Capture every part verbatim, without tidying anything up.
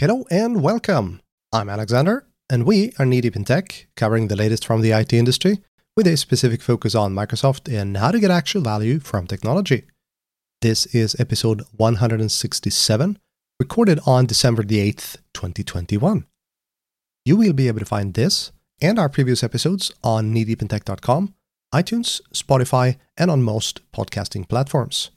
Hello and welcome. I'm Alexander, and we are Knee Deep in Tech, covering the latest from the I T industry, with a specific focus on Microsoft and how to get actual value from technology. This is episode one hundred sixty-seven, recorded on December the eighth, twenty twenty-one. You will be able to find this and our previous episodes on knee deep in tech dot com, iTunes, Spotify, and on most podcasting platforms.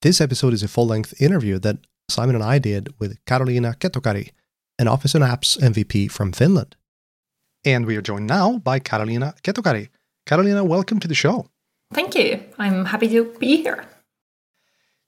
This episode is a full-length interview that Simon and I did with Karoliina Kettukari, an Office and Apps M V P from Finland. And we are joined now by Karoliina Kettukari. Karoliina, welcome to the show. Thank you. I'm happy to be here.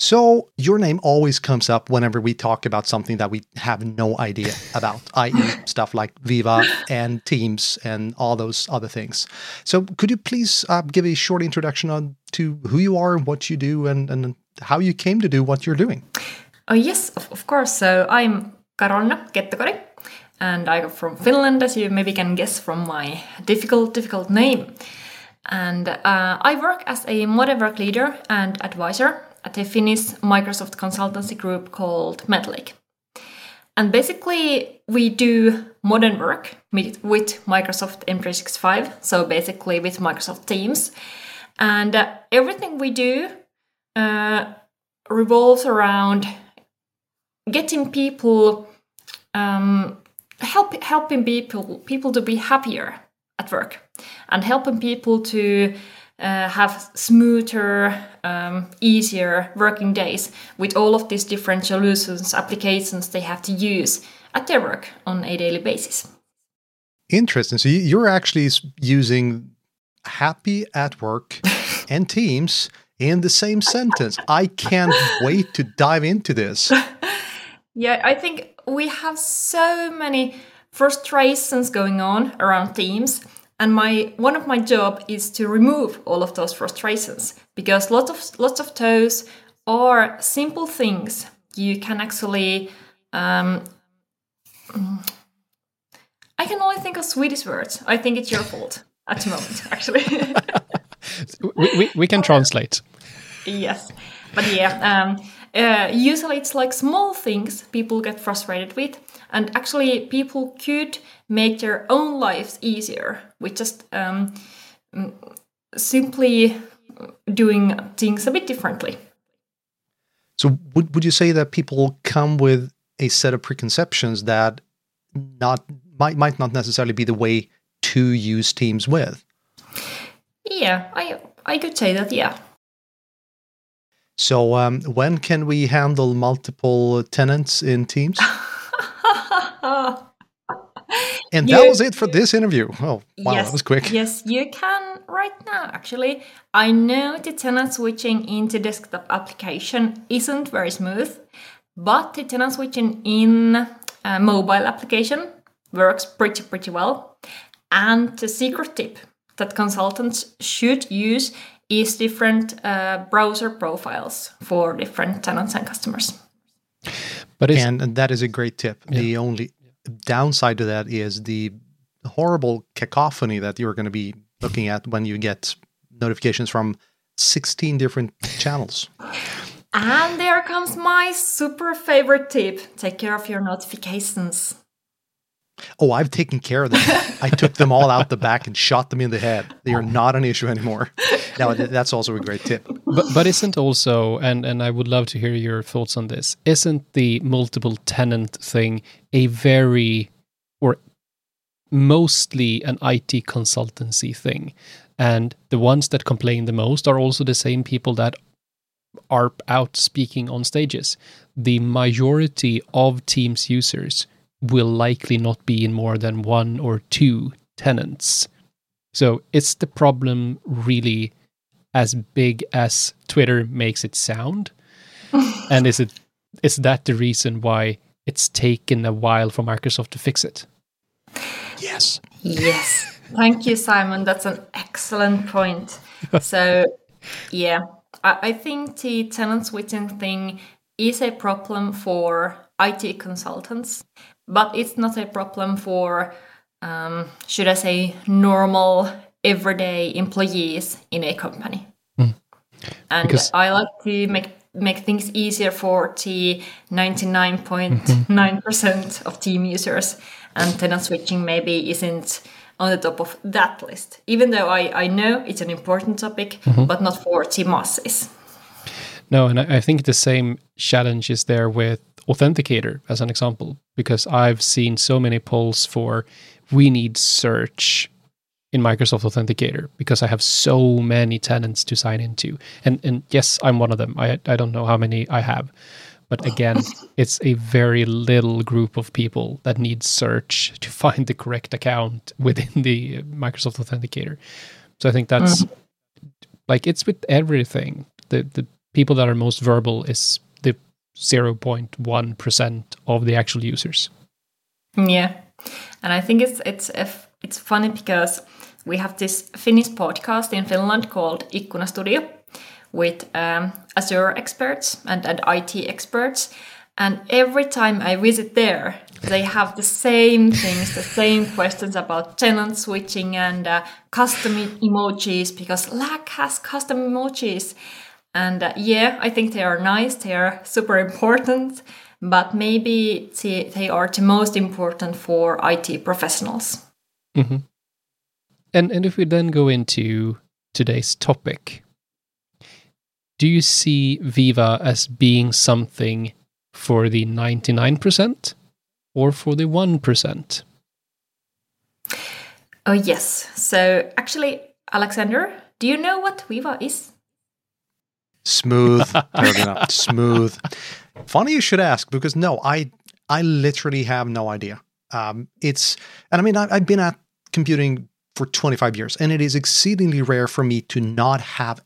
So your name always comes up whenever we talk about something that we have no idea about, that is stuff like Viva and Teams and all those other things. So could you please uh, give a short introduction on to who you are, what you do, and, and how you came to do what you're doing? Oh, yes, of, of course. So I'm Karoliina Kettukari, and I'm from Finland, as you maybe can guess from my difficult, difficult name. And uh, I work as a modern work leader and advisor at a Finnish Microsoft consultancy group called Medlake. And basically, we do modern work with Microsoft M three sixty-five, so basically with Microsoft Teams. And uh, everything we do uh, revolves around getting people, um, help, helping people, people to be happier at work and helping people to Uh, have smoother, um, easier working days with all of these different solutions, applications they have to use at their work on a daily basis. Interesting. So you're actually using happy at work and Teams in the same sentence. I can't wait to dive into this. Yeah, I think we have so many frustrations going on around Teams. And my one of my job is to remove all of those frustrations, because lots of lots of those are simple things you can actually. Um, I can only think of Swedish words. I think it's your fault at the moment, actually. we, we we can translate. Yes, but yeah, um, uh, usually it's like small things people get frustrated with. And actually, people could make their own lives easier with just um, simply doing things a bit differently. So would would you say that people come with a set of preconceptions that not might might not necessarily be the way to use Teams with? Yeah, I I could say that, yeah. So um, when can we handle multiple tenants in Teams? And you, that was it for this interview. Oh, wow, yes, that was quick. Yes, you can right now, actually. I know the tenant switching into desktop application isn't very smooth, but the tenant switching in a mobile application works pretty, pretty well. And the secret tip that consultants should use is different uh, browser profiles for different tenants and customers. But and, and that is a great tip. Yeah. The only downside to that is the horrible cacophony that you're going to be looking at when you get notifications from sixteen different channels. And there comes my super favorite tip. Take care of your notifications. Oh, I've taken care of them. I took them all out the back and shot them in the head. They are not an issue anymore. Now, that's also a great tip. But but isn't also, and, and I would love to hear your thoughts on this, isn't the multiple tenant thing a very, or mostly an I T consultancy thing? And the ones that complain the most are also the same people that are out speaking on stages. The majority of Teams users will likely not be in more than one or two tenants. So is the problem really as big as Twitter makes it sound? And is it is that the reason why it's taken a while for Microsoft to fix it? Yes. Yes. Thank you, Simon. That's an excellent point. So, yeah, I, I think the tenant switching thing is a problem for I T consultants. But it's not a problem for, um, should I say, normal, everyday employees in a company. Mm. And because I like to make make things easier for the ninety-nine point nine percent of team users, and tenant switching maybe isn't on the top of that list, even though I, I know it's an important topic, mm-hmm. but not for the masses. No, and I think the same challenge is there with Authenticator, as an example, because I've seen so many polls for we need search in Microsoft Authenticator because I have so many tenants to sign into. And and yes, I'm one of them. I I don't know how many I have. But again, it's a very little group of people that need search to find the correct account within the Microsoft Authenticator. So I think that's mm. like it's with everything. The the people that are most verbal is the zero point one percent of the actual users. Yeah. And I think it's it's f- it's funny because we have this Finnish podcast in Finland called Ikkuna Studio with um, Azure experts and, and I T experts. And every time I visit there, they have the same things, the same questions about tenant switching and uh, custom emojis, because Slack has custom emojis. And uh, yeah, I think they are nice. They are super important, but maybe the, they are the most important for I T professionals. Mm-hmm. And and if we then go into today's topic, do you see Viva as being something for the ninety-nine percent or for the one percent? Oh, yes. So actually, Alexander, do you know what Viva is? Smooth. Smooth. Funny you should ask, because no, I I literally have no idea. Um, it's, and I mean, I, I've been at computing for twenty-five years, and it is exceedingly rare for me to not have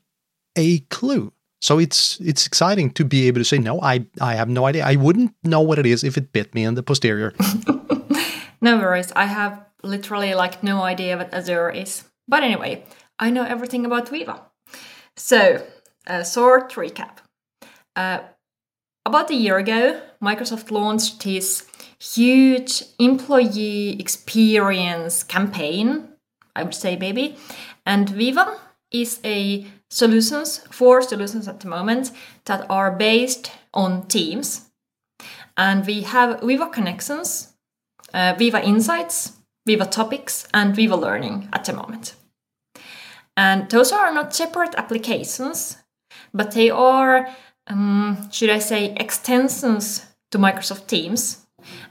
a clue. So it's it's exciting to be able to say, no, I, I have no idea. I wouldn't know what it is if it bit me in the posterior. No worries. I have literally like no idea what Azure is. But anyway, I know everything about Viva. So a short recap. Uh, about a year ago, Microsoft launched this huge employee experience campaign, I would say maybe. And Viva is a solutions, four solutions at the moment that are based on teams. And we have Viva Connections, uh, Viva Insights, Viva Topics, and Viva Learning at the moment. And those are not separate applications, but they are, um, should I say, extensions to Microsoft Teams.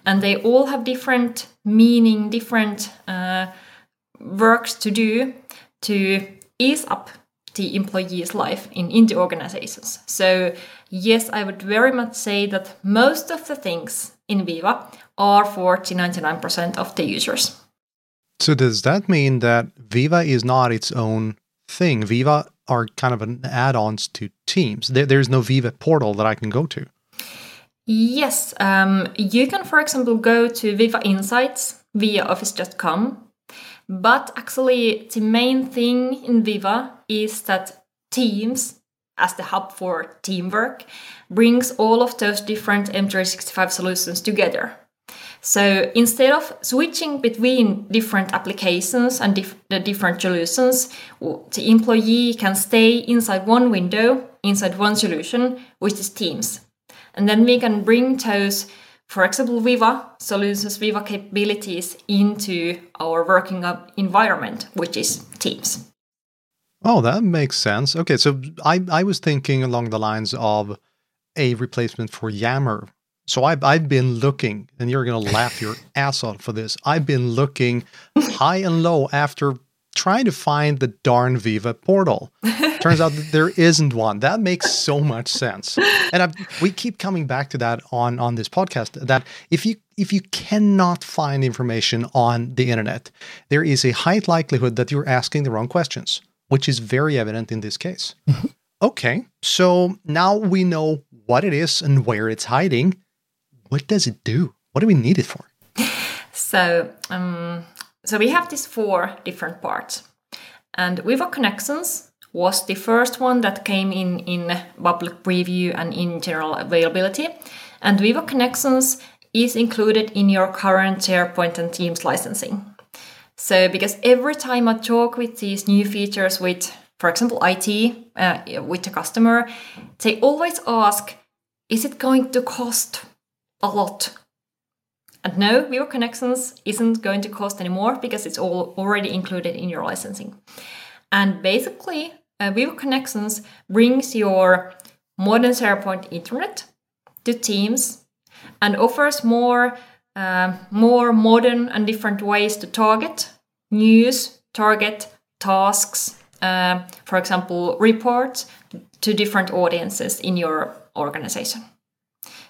And they all have different meaning, different uh, works to do to ease up the employees' life in, in the organizations. So yes, I would very much say that most of the things in Viva are for the ninety-nine percent of the users. So does that mean that Viva is not its own thing? Viva are kind of an add-ons to Teams. There, there's no Viva portal that I can go to. Yes, um, you can, for example, go to Viva Insights via office dot com. But actually, the main thing in Viva is that Teams, as the hub for teamwork, brings all of those different M three sixty-five solutions together. So instead of switching between different applications and dif- the different solutions, the employee can stay inside one window, inside one solution, which is Teams. And then we can bring those, for example, Viva solutions, Viva capabilities into our working up environment, which is Teams. Oh, that makes sense. Okay, so I, I was thinking along the lines of a replacement for Yammer. So I've, I've been looking, and you're going to laugh your ass off for this. I've been looking high and low after trying to find the darn Viva portal. Turns out that there isn't one. That makes so much sense. And I've, we keep coming back to that on, on this podcast, that if you if you cannot find information on the internet, there is a high likelihood that you're asking the wrong questions, which is very evident in this case. Okay, so now we know what it is and where it's hiding. What does it do? What do we need it for? So, um... So we have these four different parts. And Viva Connections was the first one that came in, in public preview and in general availability. And Viva Connections is included in your current SharePoint and Teams licensing. So because every time I talk with these new features with, for example, I T uh, with the customer, they always ask, is it going to cost a lot? And no, Viva Connections isn't going to cost anymore because it's all already included in your licensing. And basically, uh, Viva Connections brings your modern SharePoint intranet to Teams and offers more, uh, more modern and different ways to target news, target tasks, uh, for example, reports to different audiences in your organization.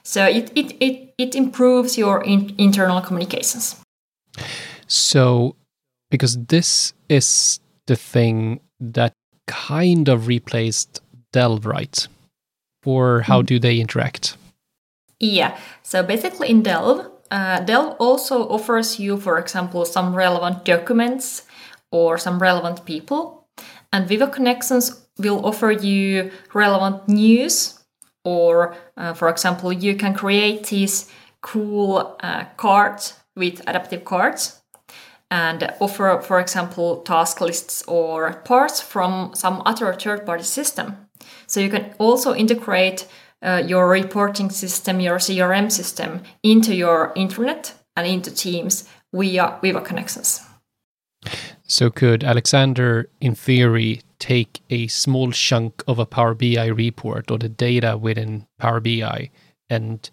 So it it it, it improves your in, internal communications. So, because this is the thing that kind of replaced Delve, right? Or how mm. do they interact? Yeah. So basically in Delve, uh, Delve also offers you, for example, some relevant documents or some relevant people. And Viva Connections will offer you relevant news. Or, uh, for example, you can create these cool uh, cards with adaptive cards and offer, for example, task lists or parts from some other third-party system. So you can also integrate uh, your reporting system, your C R M system into your intranet and into Teams via Viva Connections. So could Alexander, in theory, take a small chunk of a Power B I report or the data within Power B I and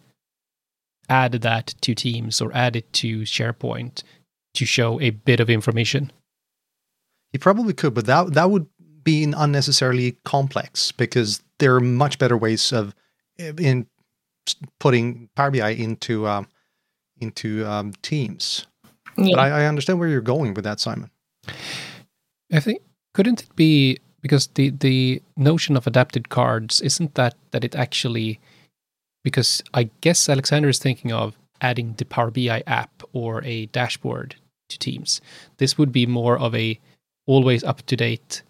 add that to Teams or add it to SharePoint to show a bit of information? You probably could, but that that would be unnecessarily complex because there are much better ways of in putting Power B I into um, into um, Teams. Yeah. But I, I understand where you're going with that, Simon. I think. Couldn't it be, because the, the notion of adapted cards, isn't that that it actually, because I guess Alexander is thinking of adding the Power B I app or a dashboard to Teams. This would be more of a always up-to-date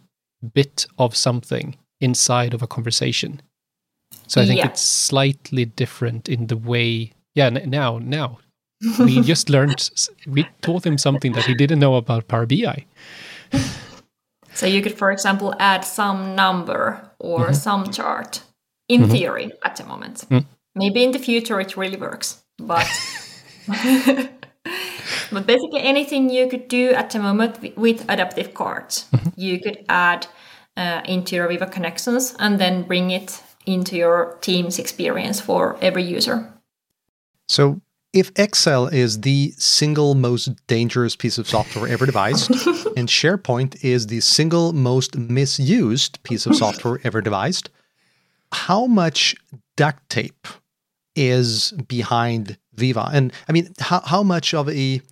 bit of something inside of a conversation. So I think yeah. It's slightly different in the way, yeah, now, now. We just learned, we taught him something that he didn't know about Power B I. So you could, for example, add some number or mm-hmm. some chart in mm-hmm. theory at the moment. Mm. Maybe in the future it really works. But but basically anything you could do at the moment with adaptive cards, mm-hmm. you could add uh, into your Viva Connections and then bring it into your Teams experience for every user. So if Excel is the single most dangerous piece of software ever devised, and SharePoint is the single most misused piece of software ever devised, how much duct tape is behind Viva? And I mean, how, how much of a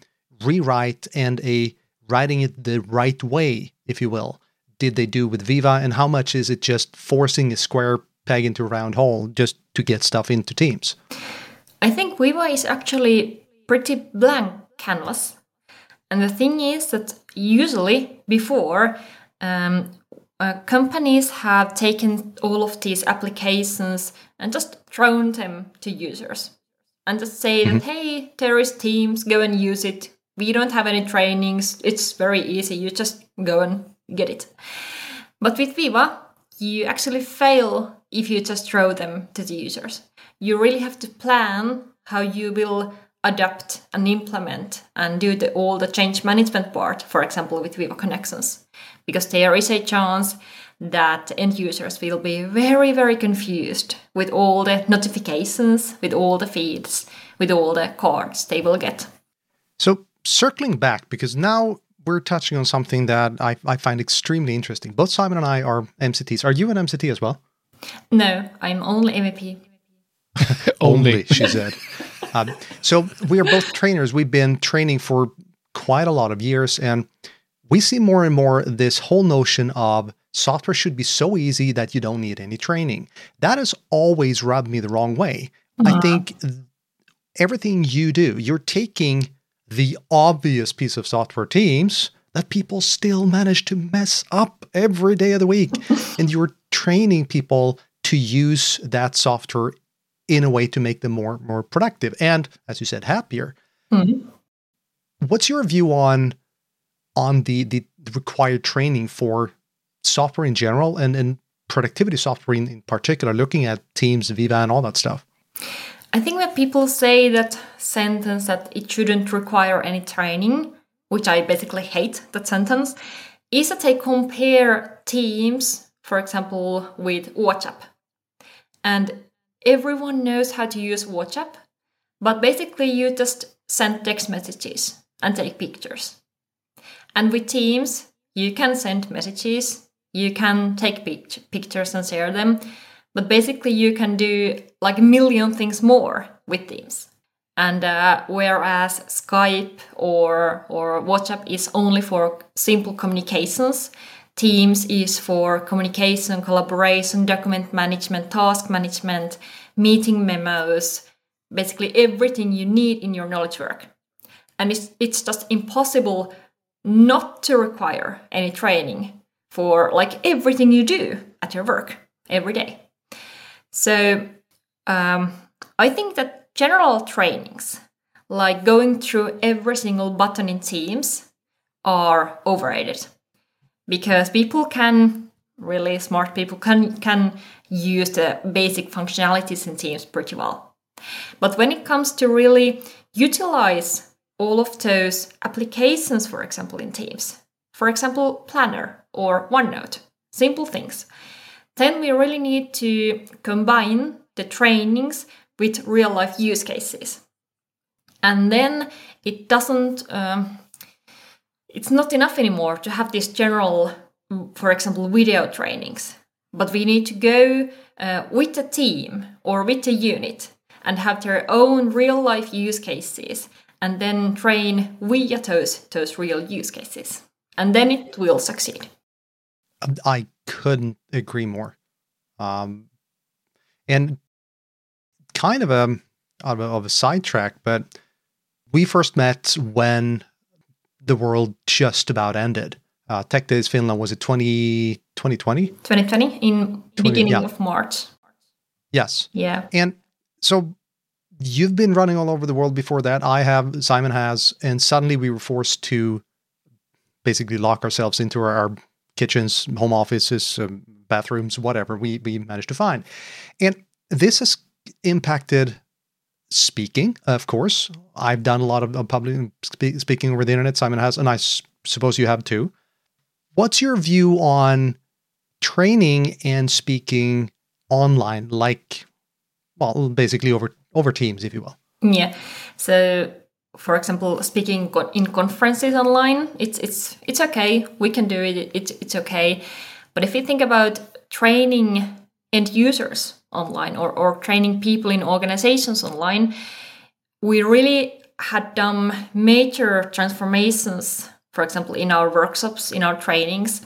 rewrite and a writing it the right way, if you will, did they do with Viva? And how much is it just forcing a square peg into a round hole just to get stuff into Teams? I think Viva is actually pretty blank canvas. And the thing is that usually before, um, uh, companies have taken all of these applications and just thrown them to users. And just say mm-hmm. that, hey, there is Teams, go and use it. We don't have any trainings. It's very easy. You just go and get it. But with Viva, you actually fail if you just throw them to the users. You really have to plan how you will adapt and implement and do the, all the change management part, for example, with Viva Connections, because there is a chance that end users will be very, very confused with all the notifications, with all the feeds, with all the cards they will get. So circling back, because now we're touching on something that I, I find extremely interesting. Both Simon and I are M C Ts. Are you an M C T as well? No, I'm only M V P. Only, she said. Um, so we are both trainers. We've been training for quite a lot of years, and we see more and more this whole notion of software should be so easy that you don't need any training. That has always rubbed me the wrong way. Uh-huh. I think everything you do, you're taking the obvious piece of software, Teams, that people still manage to mess up every day of the week. And you're training people to use that software in a way to make them more more productive and, as you said, happier. Mm-hmm. What's your view on on the, the required training for software in general and, and productivity software in, in particular, looking at Teams, Viva, and all that stuff? I think that people say that sentence that it shouldn't require any training, which I basically hate that sentence, is that they compare Teams, for example, with WhatsApp. And everyone knows how to use WhatsApp, but basically you just send text messages and take pictures. And with Teams, you can send messages, you can take pic- pictures and share them, but basically you can do like a million things more with Teams. And uh, whereas Skype or, or WhatsApp is only for simple communications, Teams is for communication, collaboration, document management, task management, meeting memos, basically everything you need in your knowledge work. And it's, it's just impossible not to require any training for like everything you do at your work every day. So um, I think that general trainings, like going through every single button in Teams, are overrated because people can, really smart people can, can use the basic functionalities in Teams pretty well. But when it comes to really utilize all of those applications, for example, in Teams, for example, Planner or OneNote, simple things, then we really need to combine the trainings with real-life use cases. And then it doesn't, um, it's not enough anymore to have these general, for example, video trainings. But we need to go uh, with a team or with a unit and have their own real-life use cases and then train via those, those real use cases. And then it will succeed. I couldn't agree more. Um, and kind of a, of a, of a sidetrack, but we first met when the world just about ended. Uh, Tech Days Finland, was it twenty, twenty twenty? twenty twenty, in the beginning yeah. of March. Yes. Yeah. And so you've been running all over the world before that. I have, Simon has, and suddenly we were forced to basically lock ourselves into our, our kitchens, home offices, um, bathrooms, whatever we, we managed to find. And this has impacted speaking, of course. I've done a lot of, of public spe- speaking over the internet, Simon has, and I s- suppose you have too. What's your view on training and speaking online, like, well, basically over, over Teams, if you will? Yeah. So, for example, speaking in conferences online, it's it's it's okay. We can do it. It's it's okay. But if you think about training end users online or, or training people in organizations online, we really had done major transformations, for example, in our workshops, in our trainings,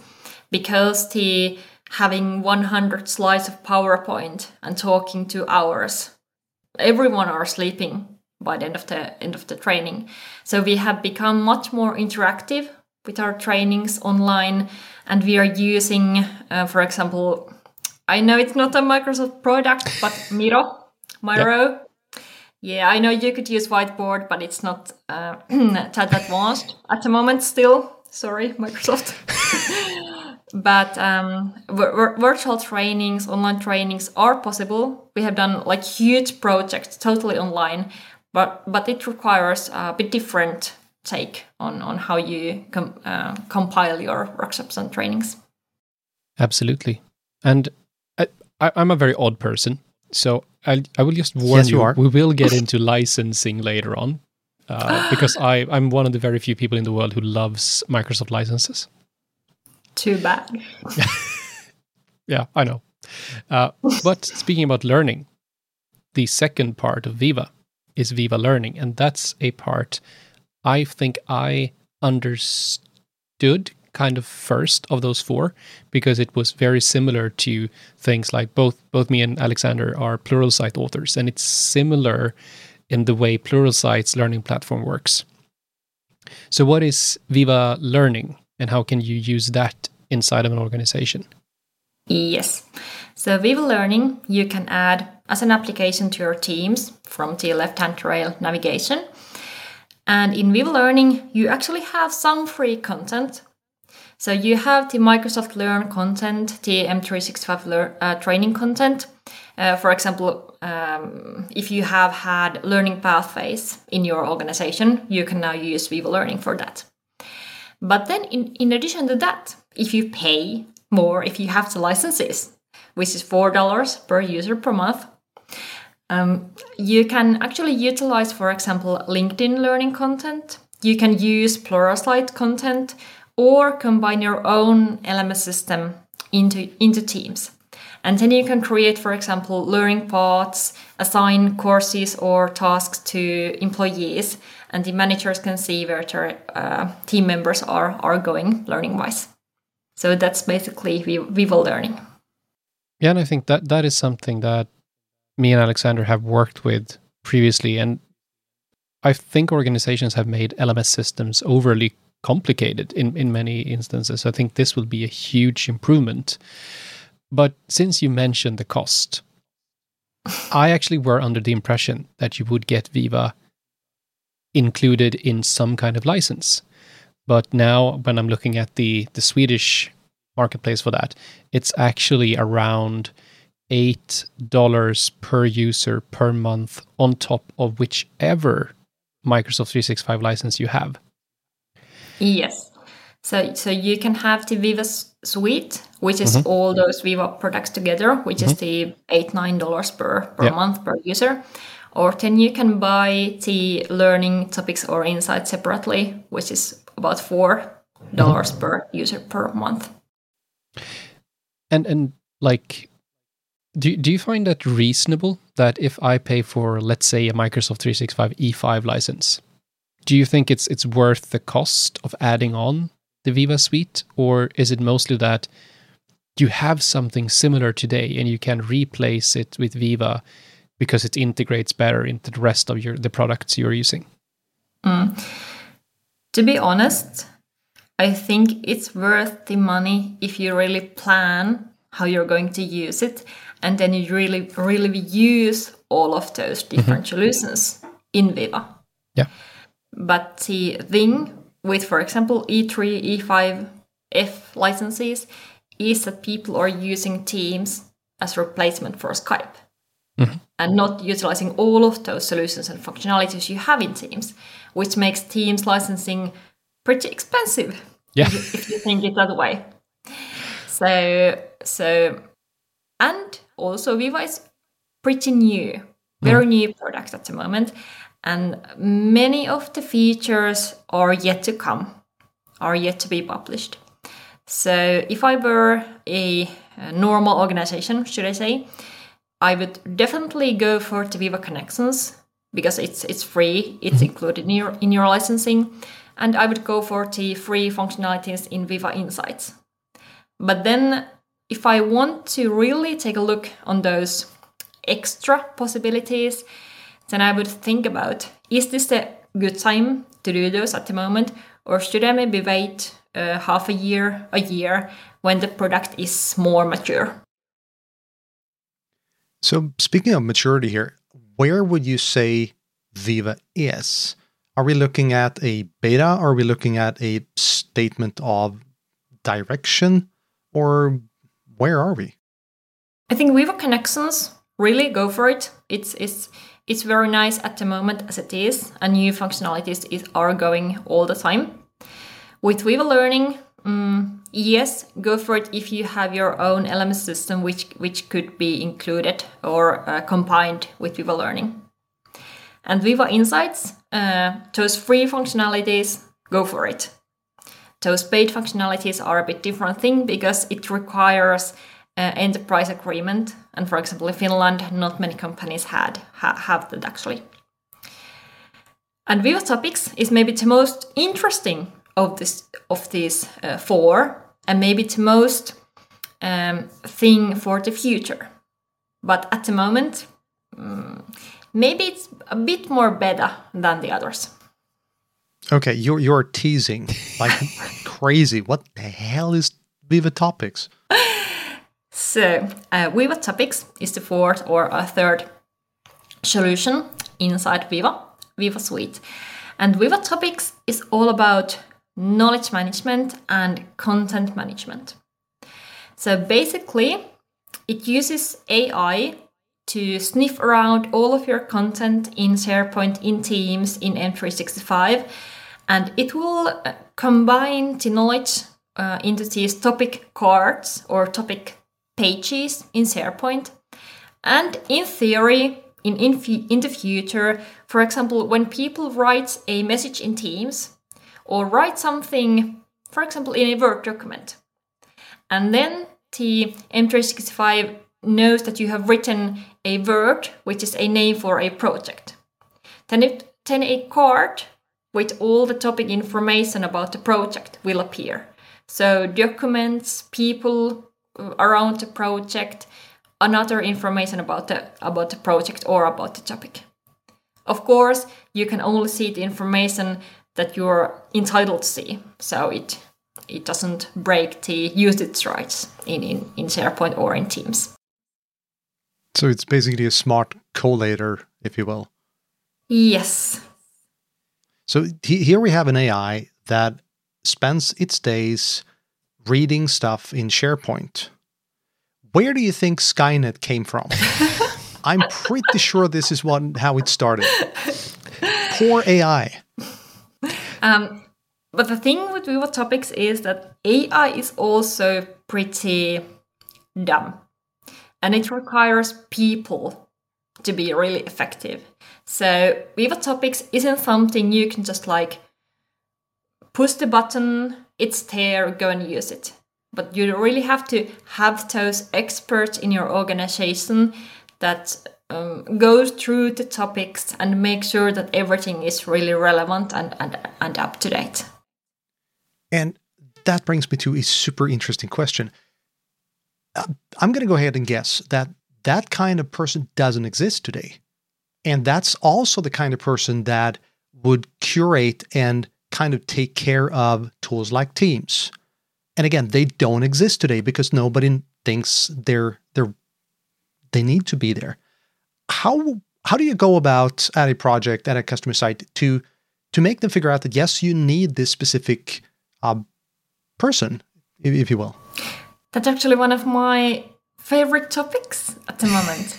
because the having one hundred slides of PowerPoint and talking two hours, everyone are sleeping by the end of the end of the training. So we have become much more interactive with our trainings online, and we are using, uh, for example, I know it's not a Microsoft product, but Miro, Miro. Yep. Yeah, I know you could use whiteboard, but it's not uh, that advanced at the moment still. Sorry, Microsoft. But um, v- v- virtual trainings, online trainings are possible. We have done like huge projects totally online. But but it requires a bit different take on, on how you com- uh, compile your workshops and trainings. Absolutely. And I, I, I'm a very odd person. So I I will just warn yes, you, you are. We will get into licensing later on. Uh, because I, I'm one of the very few people in the world who loves Microsoft licenses. Too bad. Yeah, I know. Uh, but speaking about learning, the second part of Viva is Viva Learning. And that's a part I think I understood kind of first of those four, because it was very similar to things like both both me and Alexander are Pluralsight authors. And it's similar in the way Pluralsight's learning platform works. So what is Viva Learning and how can you use that inside of an organization? Yes. So Viva Learning, you can add as an application to your Teams from the left-hand trail navigation. And in Viva Learning, you actually have some free content. So you have the Microsoft Learn content, the M three sixty-five lear- uh, training content. Uh, for example, um, if you have had learning pathways in your organization, you can now use Viva Learning for that. But then in, in addition to that, if you pay more, if you have the licenses, which is four dollars per user per month, um, you can actually utilize, for example, LinkedIn Learning content. You can use Pluralsight content or combine your own L M S system into, into teams. And then you can create, for example, learning paths, assign courses or tasks to employees, and the managers can see where their uh, team members are, are going learning-wise. So that's basically Viva Learning. Yeah, and I think that that is something that me and Alexander have worked with previously. And I think organizations have made L M S systems overly complicated in, in many instances. So I think this will be a huge improvement. But since you mentioned the cost, I actually were under the impression that you would get Viva included in some kind of license. But now when I'm looking at the, the Swedish marketplace for that, it's actually around eight dollars per user per month on top of whichever Microsoft three sixty-five license you have. Yes. So so you can have the Viva Suite, which is mm-hmm. all those Viva products together, which mm-hmm. is the eight dollars, nine dollars per, per yeah. month per user. Or then you can buy the learning topics or insights separately, which is about four dollars mm-hmm. per user per month. And and like, do, do you find that reasonable that if I pay for, let's say, a Microsoft three sixty-five E five license, do you think it's it's worth the cost of adding on the Viva Suite? Or is it mostly that you have something similar today and you can replace it with Viva because it integrates better into the rest of your the products you're using? Mm. To be honest, I think it's worth the money if you really plan how you're going to use it, and then you really, really use all of those different mm-hmm. solutions in Viva. Yeah. But the thing with, for example, E three, E five F licenses is that people are using Teams as replacement for Skype mm-hmm. and not utilizing all of those solutions and functionalities you have in Teams, which makes Teams licensing pretty expensive yeah. if, if you think it that way. So, so, and also Viva is pretty new, very mm-hmm. new product at the moment. And many of the features are yet to come, are yet to be published. So if I were a, a normal organization, should I say, I would definitely go for the Viva Connections because it's it's free, it's included in your, in your licensing. And I would go for the free functionalities in Viva Insights. But then if I want to really take a look on those extra possibilities, then I would think about, is this a good time to do those at the moment? Or should I maybe wait uh, half a year, a year, when the product is more mature? So speaking of maturity here, where would you say Viva is? Are we looking at a beta? Are we looking at a statement of direction? Or where are we? I think Viva Connections, really go for it. It's it's... It's very nice at the moment as it is, and new functionalities is, are going all the time. With Viva Learning, um, yes, go for it if you have your own L M S system, which which could be included or uh, combined with Viva Learning. And Viva Insights, uh, those free functionalities, go for it. Those paid functionalities are a bit different thing because it requires Uh, enterprise agreement, and for example in Finland not many companies had ha- have that actually. And Viva Topics is maybe the most interesting of this of these uh, four, and maybe the most um, thing for the future, but at the moment um, maybe it's a bit more beta than the others. Okay, you're you're teasing like crazy. What the hell is Viva Topics? So, uh, Viva Topics is the fourth or uh, third solution inside Viva, Viva Suite. And Viva Topics is all about knowledge management, and content management. So basically, it uses A I to sniff around all of your content in SharePoint, in Teams, in M three sixty-five, and it will combine the knowledge uh, into these topic cards or topic pages in SharePoint. And in theory, in, in, in the future, for example, when people write a message in Teams or write something, for example, in a Word document, and then the M three sixty-five knows that you have written a word, which is a name for a project. Then, it, then a card with all the topic information about the project will appear. So documents, people around the project, another information about the, about the project or about the topic. Of course, you can only see the information that you're entitled to see. So it it doesn't break the usage rights in, in, in SharePoint or in Teams. So it's basically a smart collator, if you will. Yes. So he, here we have an A I that spends its days reading stuff in SharePoint. Where do you think Skynet came from? I'm pretty sure this is what, how it started. Poor A I. Um, but the thing with Viva topics is that A I is also pretty dumb. And it requires people to be really effective. So Viva topics isn't something you can just like push the button, it's there, go and use it. But you really have to have those experts in your organization that um, go through the topics and make sure that everything is really relevant and, and, and up to date. And that brings me to a super interesting question. I'm going to go ahead and guess that that kind of person doesn't exist today. And that's also the kind of person that would curate and kind of take care of tools like Teams. And again, they don't exist today because nobody thinks they're they're they need to be there. How how do you go about at a project, at a customer site, to to make them figure out that yes, you need this specific uh, person, if, if you will? That's actually one of my favorite topics at the moment,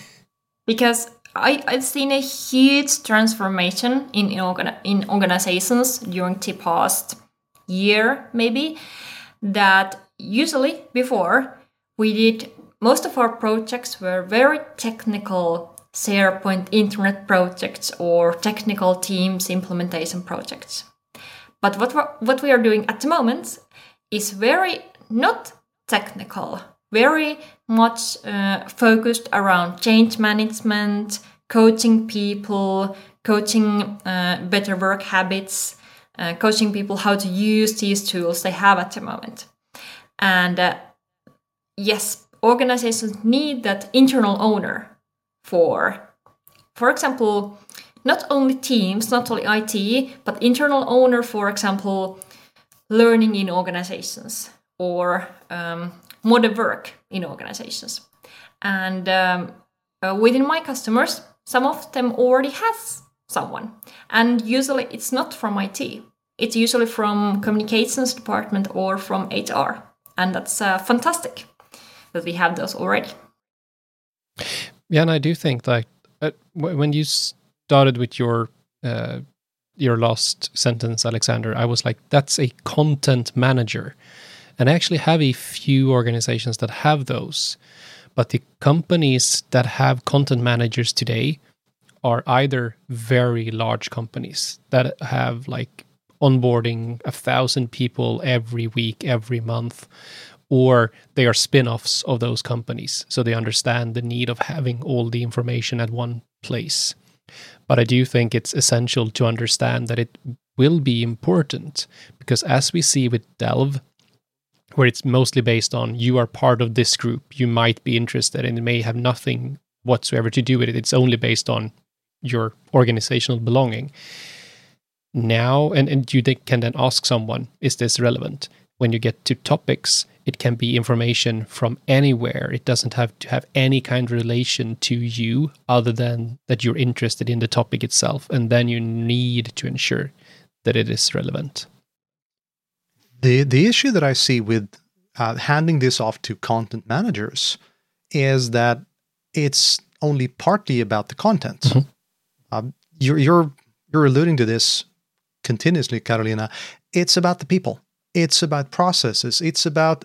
because I, I've seen a huge transformation in in, organ, in organizations during the past year, maybe. That usually before we did, most of our projects were very technical SharePoint internet projects or technical Teams implementation projects. But what we're, what we are doing at the moment is very not technical, very much uh, focused around change management, coaching people, coaching uh, better work habits, Uh, coaching people how to use these tools they have at the moment. And uh, yes, organizations need that internal owner for, for example, not only Teams, not only I T, but internal owner, for example, learning in organizations or um, modern work in organizations. And um, uh, within my customers, some of them already has someone. And usually it's not from I T. It's usually from communications department or from H R. And that's uh, fantastic that we have those already. Yeah, and I do think that uh, when you started with your uh, your last sentence, Alexander, I was like, that's a content manager. And I actually have a few organizations that have those. But the companies that have content managers today are either very large companies that have like onboarding a thousand people every week, every month, or they are spin-offs of those companies. So they understand the need of having all the information at one place. But I do think it's essential to understand that it will be important because as we see with Delve, where it's mostly based on you are part of this group, you might be interested and it may have nothing whatsoever to do with it. It's only based on your organizational belonging. Now, and, and you can then ask someone, is this relevant? When you get to topics, it can be information from anywhere. It doesn't have to have any kind of relation to you other than that you're interested in the topic itself. And then you need to ensure that it is relevant. The, the issue that I see with uh, handing this off to content managers is that it's only partly about the content. Mm-hmm. Um, you're, you're, you're alluding to this continuously, Karoliina. It's about the people. It's about processes. It's about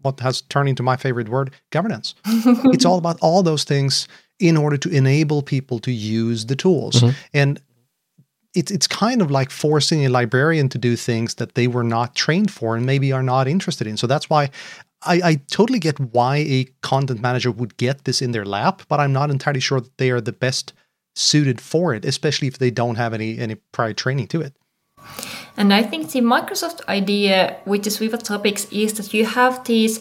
what has turned into my favorite word, governance. It's all about all those things in order to enable people to use the tools. Mm-hmm. And it's it's kind of like forcing a librarian to do things that they were not trained for and maybe are not interested in. So that's why I, I totally get why a content manager would get this in their lap, but I'm not entirely sure that they are the best suited for it, especially if they don't have any any prior training to it. And I think the Microsoft idea with the Viva topics is that you have these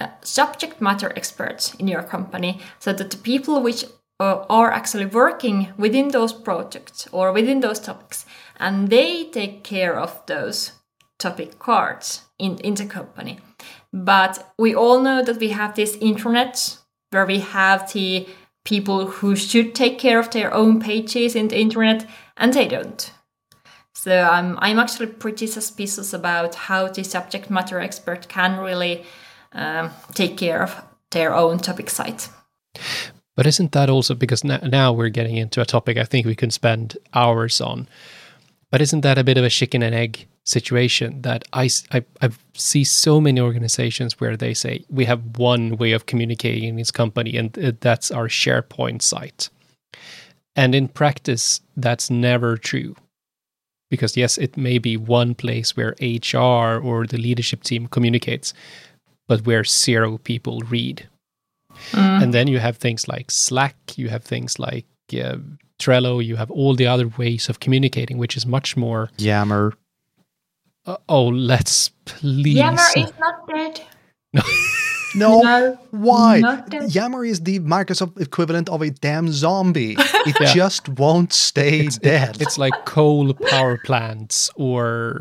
uh, subject matter experts in your company, so that the people which uh, are actually working within those projects or within those topics, and they take care of those topic cards in, in the company. But we all know that we have this intranet where we have the people who should take care of their own pages in the internet, and they don't. So I'm I'm actually pretty suspicious about how the subject matter expert can really um, take care of their own topic site. But isn't that also because n- now we're getting into a topic I think we can spend hours on? But isn't that a bit of a chicken and egg situation that I I, I see so many organizations where they say we have one way of communicating in this company, and that's our SharePoint site, and in practice that's never true. Because yes, it may be one place where H R or the leadership team communicates, but where zero people read. Mm. And then you have things like Slack, you have things like uh, Trello, you have all the other ways of communicating, which is much more... Yammer. Uh, oh, let's please... Yammer is not dead. No. No, no, why? Yammer is the Microsoft equivalent of a damn zombie. It yeah. just won't stay it's, dead. It, it's like coal power plants or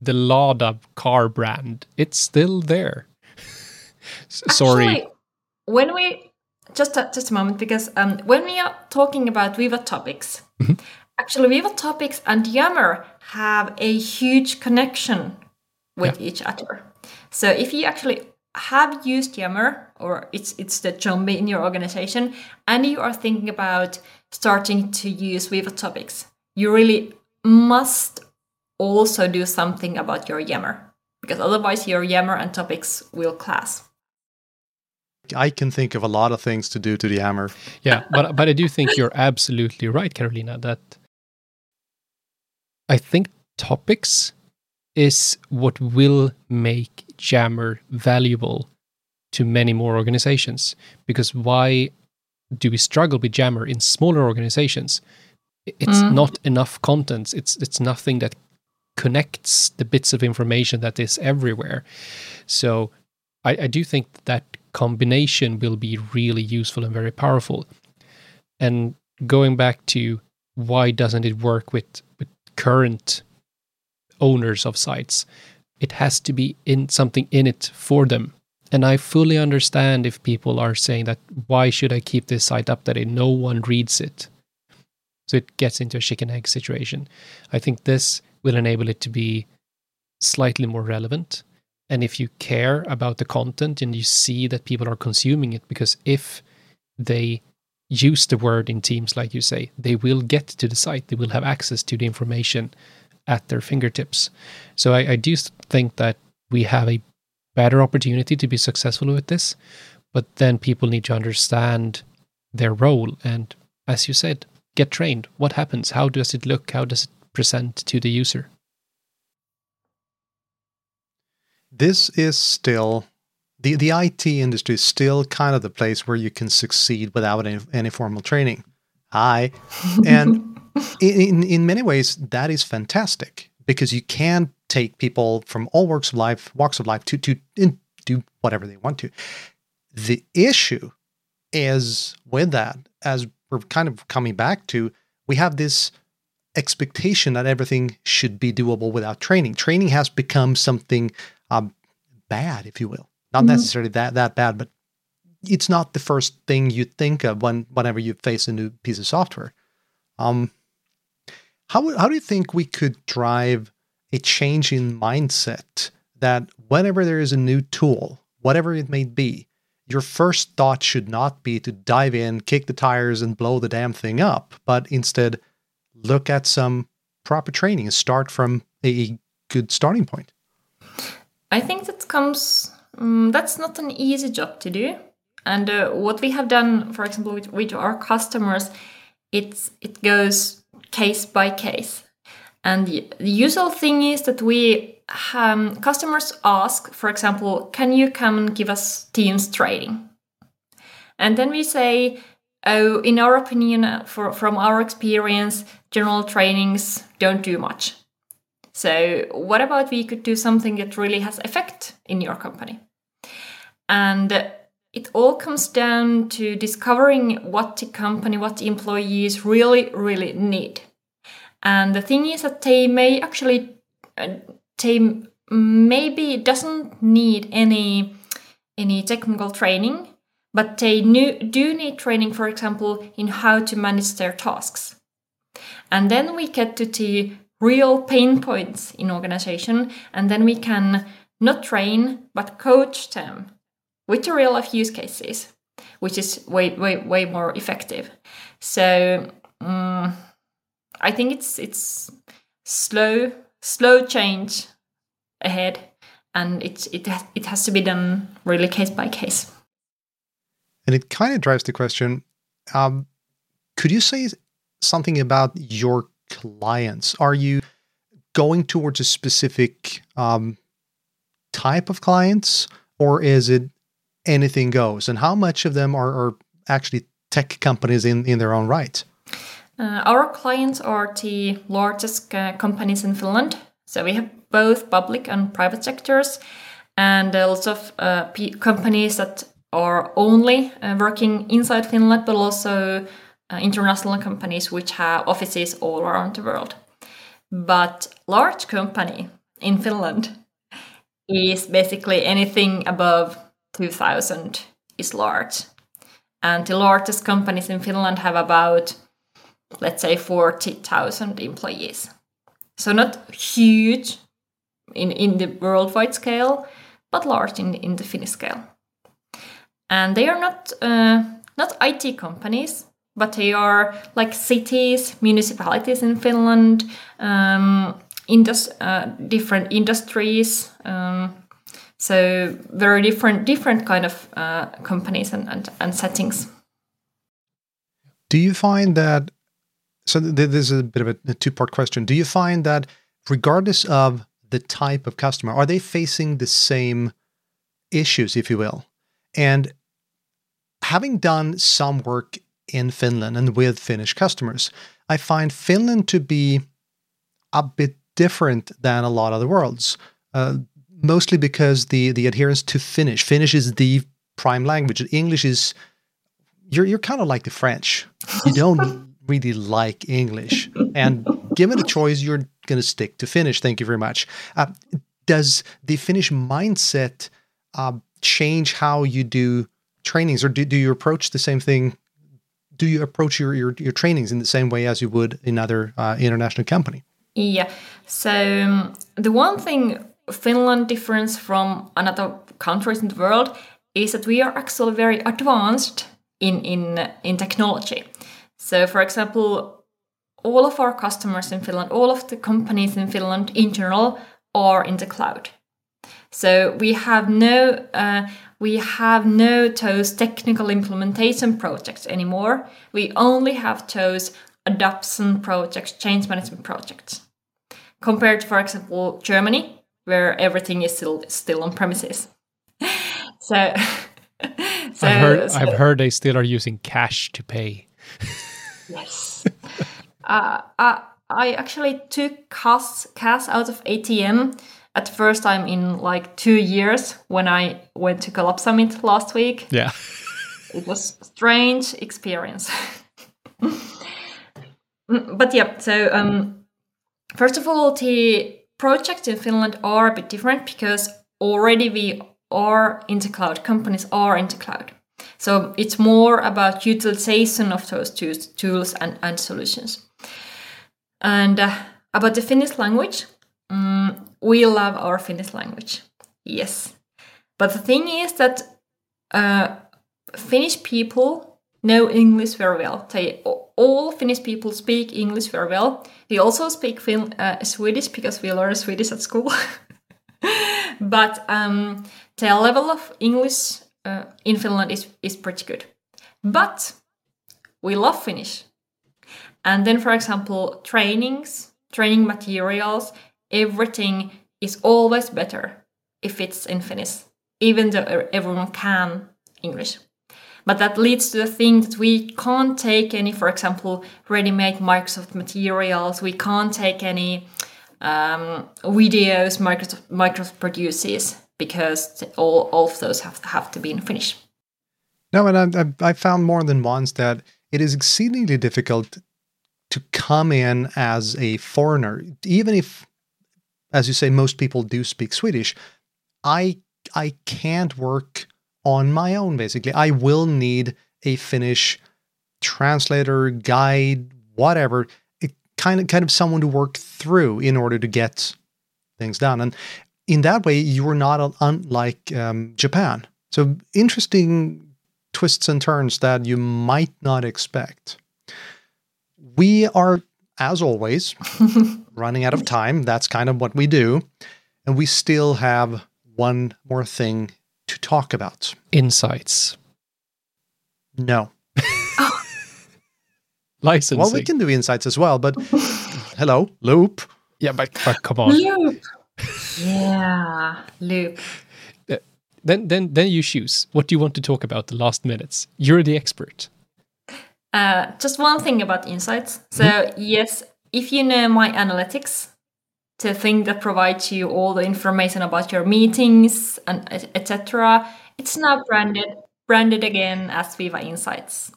the Lada car brand. It's still there. Sorry. Actually, when we just a, just a moment, because um, when we are talking about Viva topics, mm-hmm. actually Viva topics and Yammer have a huge connection with yeah. each other. So if you actually have used Yammer, or it's it's the zombie in your organization, and you are thinking about starting to use Viva topics, you really must also do something about your Yammer, because otherwise your Yammer and topics will clash. I can think of a lot of things to do to the Yammer. Yeah, but but I do think you're absolutely right, Karoliina, that I think topics is what will make Yammer valuable to many more organizations. Because why do we struggle with Yammer in smaller organizations? It's mm. not enough content. It's it's nothing that connects the bits of information that is everywhere. So I, I do think that combination will be really useful and very powerful. And going back to why doesn't it work with, with current owners of sites? It has to be in something in it for them. And I fully understand if people are saying that, why should I keep this site updated? No one reads it. So it gets into a chicken egg situation. I think this will enable it to be slightly more relevant. And if you care about the content and you see that people are consuming it, because if they use the word in Teams, like you say, they will get to the site, they will have access to the information at their fingertips. So I, I do think that we have a better opportunity to be successful with this, but then people need to understand their role and, as you said, get trained. What happens? How does it look? How does it present to the user? This is still, the, the I T industry is still kind of the place where you can succeed without any, any formal training. Hi. And In in many ways, that is fantastic, because you can take people from all walks of life, walks of life to, to in, do whatever they want to. The issue is with that, as we're kind of coming back to, we have this expectation that everything should be doable without training. Training has become something um, bad, if you will. Not mm-hmm. necessarily that that bad, but it's not the first thing you think of when whenever you face a new piece of software. Um. How how do you think we could drive a change in mindset that whenever there is a new tool, whatever it may be, your first thought should not be to dive in, kick the tires, and blow the damn thing up, but instead look at some proper training and start from a good starting point. I think that comes, um, that's not an easy job to do. And uh, what we have done, for example, with, with our customers, it's it goes case by case. And the, the usual thing is that we um, customers ask, for example, can you come and give us Teams training? And then we say, oh, in our opinion, for, from our experience, general trainings don't do much. So what about we could do something that really has effect in your company? And it all comes down to discovering what the company, what the employees really, really need. And the thing is that they may actually, they maybe doesn't need any, any technical training, but they do need training, for example, in how to manage their tasks. And then we get to the real pain points in organization, and then we can not train, but coach them with the real life use cases, which is way, way, way more effective. So um, I think it's it's slow, slow change ahead, and it it has, it has to be done really case by case. And it kind of drives the question: um, could you say something about your clients? Are you going towards a specific um, type of clients, or is it anything goes? And how much of them are, are actually tech companies in, in their own right? Uh, our clients are the largest uh, companies in Finland. So we have both public and private sectors, and lots of uh, p- companies that are only uh, working inside Finland, but also uh, international companies which have offices all around the world. But large company in Finland is basically anything above two thousand is large. And the largest companies in Finland have about, let's say, forty thousand employees. So not huge in, in the worldwide scale, but large in, in the Finnish scale. And they are not uh, not I T companies, but they are like cities, municipalities in Finland, um, indus- uh, different industries, um, so very different different kind of uh, companies and, and, and settings. Do you find that, so this is a bit of a two-part question, do you find that regardless of the type of customer, are they facing the same issues, if you will? And having done some work in Finland and with Finnish customers, I find Finland to be a bit different than a lot of the worlds. Uh, Mostly because the, the adherence to Finnish. Finnish is the prime language. English is, you're you're kind of like the French. You don't really like English. And given a choice, you're going to stick to Finnish. Thank you very much. Uh, does the Finnish mindset uh, change how you do trainings? Or do, do you approach the same thing? Do you approach your, your, your trainings in the same way as you would in other uh, international company? Yeah. So um, the one thing Finland difference from another countries in the world is that we are actually very advanced in, in, in technology. So, for example, all of our customers in Finland, all of the companies in Finland in general are in the cloud. So we have no uh, we have no those technical implementation projects anymore. We only have those adoption projects, change management projects. Compared to, for example, Germany, where everything is still still on premises. so, so, I've heard, so I've heard they still are using cash to pay. Yes, uh, I I actually took cash cash out of A T M at the first time in like two years when I went to Collab Summit last week. Yeah, it was a strange experience. But yeah, so um, first of all, the projects in Finland are a bit different because already we are in the cloud. Companies are in the cloud. So it's more about utilization of those tools and, and solutions. And uh, about the Finnish language, um, we love our Finnish language. Yes. But the thing is that uh, Finnish people know English very well. They, all Finnish people speak English very well. They also speak fin- uh, Swedish because we learn Swedish at school. But um, their level of English uh, in Finland is, is pretty good. But we love Finnish. And then, for example, trainings, training materials, everything is always better if it's in Finnish, even though everyone can English. But that leads to the thing that we can't take any, for example, ready-made Microsoft materials. We can't take any um, videos Microsoft, Microsoft produces because all, all of those have, have to be in Finnish. No, and I, I found more than once that it is exceedingly difficult to come in as a foreigner, even if, as you say, most people do speak Swedish. I I can't work on my own, basically. I will need a Finnish translator, guide, whatever, it kind of kind of someone to work through in order to get things done. And in that way, you are not unlike um, Japan. So interesting twists and turns that you might not expect. We are, as always, running out of time. That's kind of what we do. And we still have one more thing to talk about. Insights. No. Licensing. Well, we can do insights as well, but hello, loop. Yeah, but, but come on. Loop. Yeah, loop. Uh, then, then, then you choose. What do you want to talk about the last minutes? You're the expert. Uh, just one thing about insights. So yes, if you know my analytics, the thing that provides you all the information about your meetings and et cetera, it's now branded branded again as Viva Insights.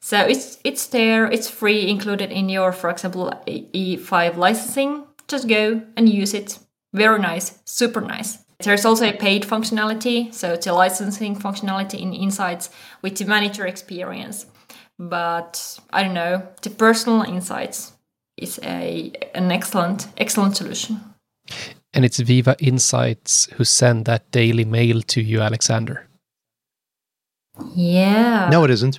So it's it's there. It's free, included in your, for example, E five licensing. Just go and use it. Very nice, super nice. There's also a paid functionality, so it's a licensing functionality in Insights, which manages your experience. But I don't know, the personal insights is a an excellent, excellent solution. And it's Viva Insights who send that daily mail to you, Alexander. Yeah. No, it isn't.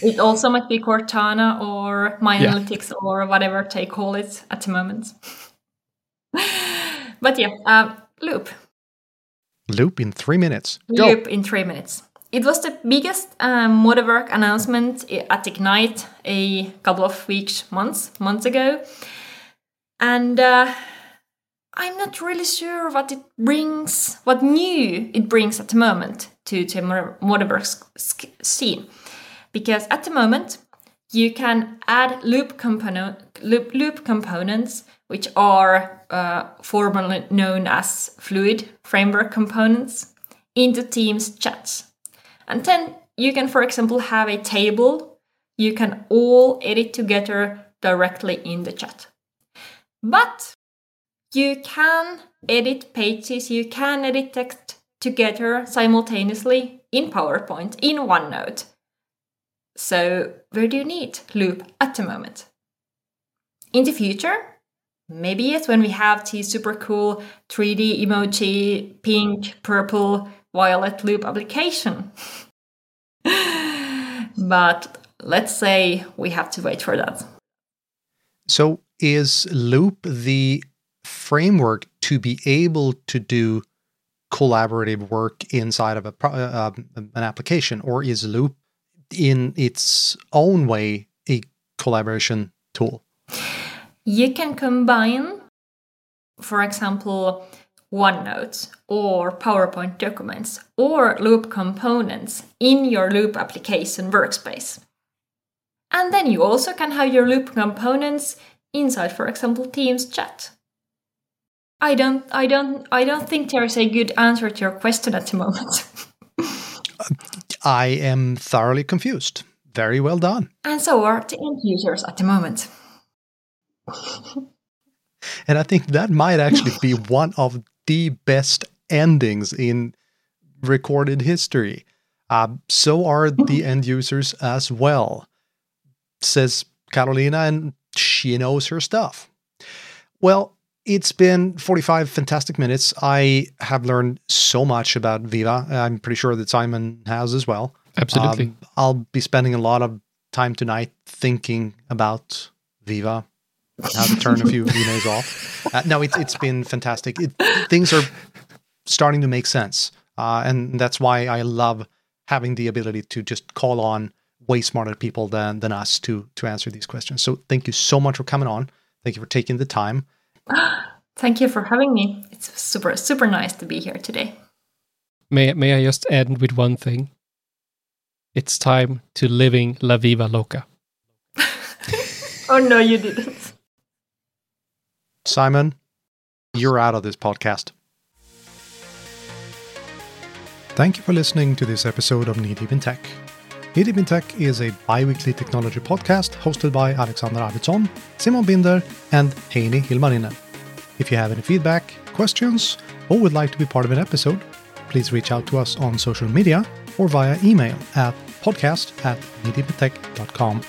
It also might be Cortana or My yeah. Analytics or whatever they call it at the moment. But yeah, uh, loop. Loop in three minutes. Loop Go. in three minutes. It was the biggest um, ModeWork announcement at Ignite a couple of weeks, months, months ago. And uh, I'm not really sure what it brings, what new it brings at the moment to the ModeWork scene. Because at the moment, you can add loop, component, loop, loop components, which are uh, formerly known as fluid framework components, into Teams chats. And then you can, for example, have a table you can all edit together directly in the chat. But you can edit pages, you can edit text together simultaneously in PowerPoint, in OneNote. So where do you need loop at the moment? In the future, maybe yes, when we have these super cool three D emoji, pink, purple, violet loop application. But let's say we have to wait for that. So is loop the framework to be able to do collaborative work inside of a, uh, an application, or is loop in its own way a collaboration tool? You can combine, for example, OneNote or PowerPoint documents or loop components in your loop application workspace. And then you also can have your loop components inside, for example, Teams chat. I don't I don't I don't think there is a good answer to your question at the moment. I am thoroughly confused. Very well done. And so are the end users at the moment. And I think that might actually be one of the best endings in recorded history. Uh, so are the end users as well, says Karoliina, and she knows her stuff. Well, It's been forty-five fantastic minutes. I have learned so much about Viva. I'm pretty sure that Simon has as well. Absolutely. Um, I'll be spending a lot of time tonight thinking about Viva, how to turn a few days off. Uh, no, it, it's been fantastic. It, things are starting to make sense. Uh, and that's why I love having the ability to just call on way smarter people than, than us to, to answer these questions. So thank you so much for coming on. Thank you for taking the time. Thank you for having me. It's super, super nice to be here today. May, may I just end with one thing? It's time to living La Viva Loca. Oh, no, you didn't. Simon, you're out of this podcast. Thank you for listening to this episode of Knee Deep in Tech. Knee Deep in Tech is a bi-weekly technology podcast hosted by Alexander Arvidsson, Simon Binder, and Heini Hilmarinen. If you have any feedback, questions, or would like to be part of an episode, please reach out to us on social media or via email at podcast at knee deep in tech dot com.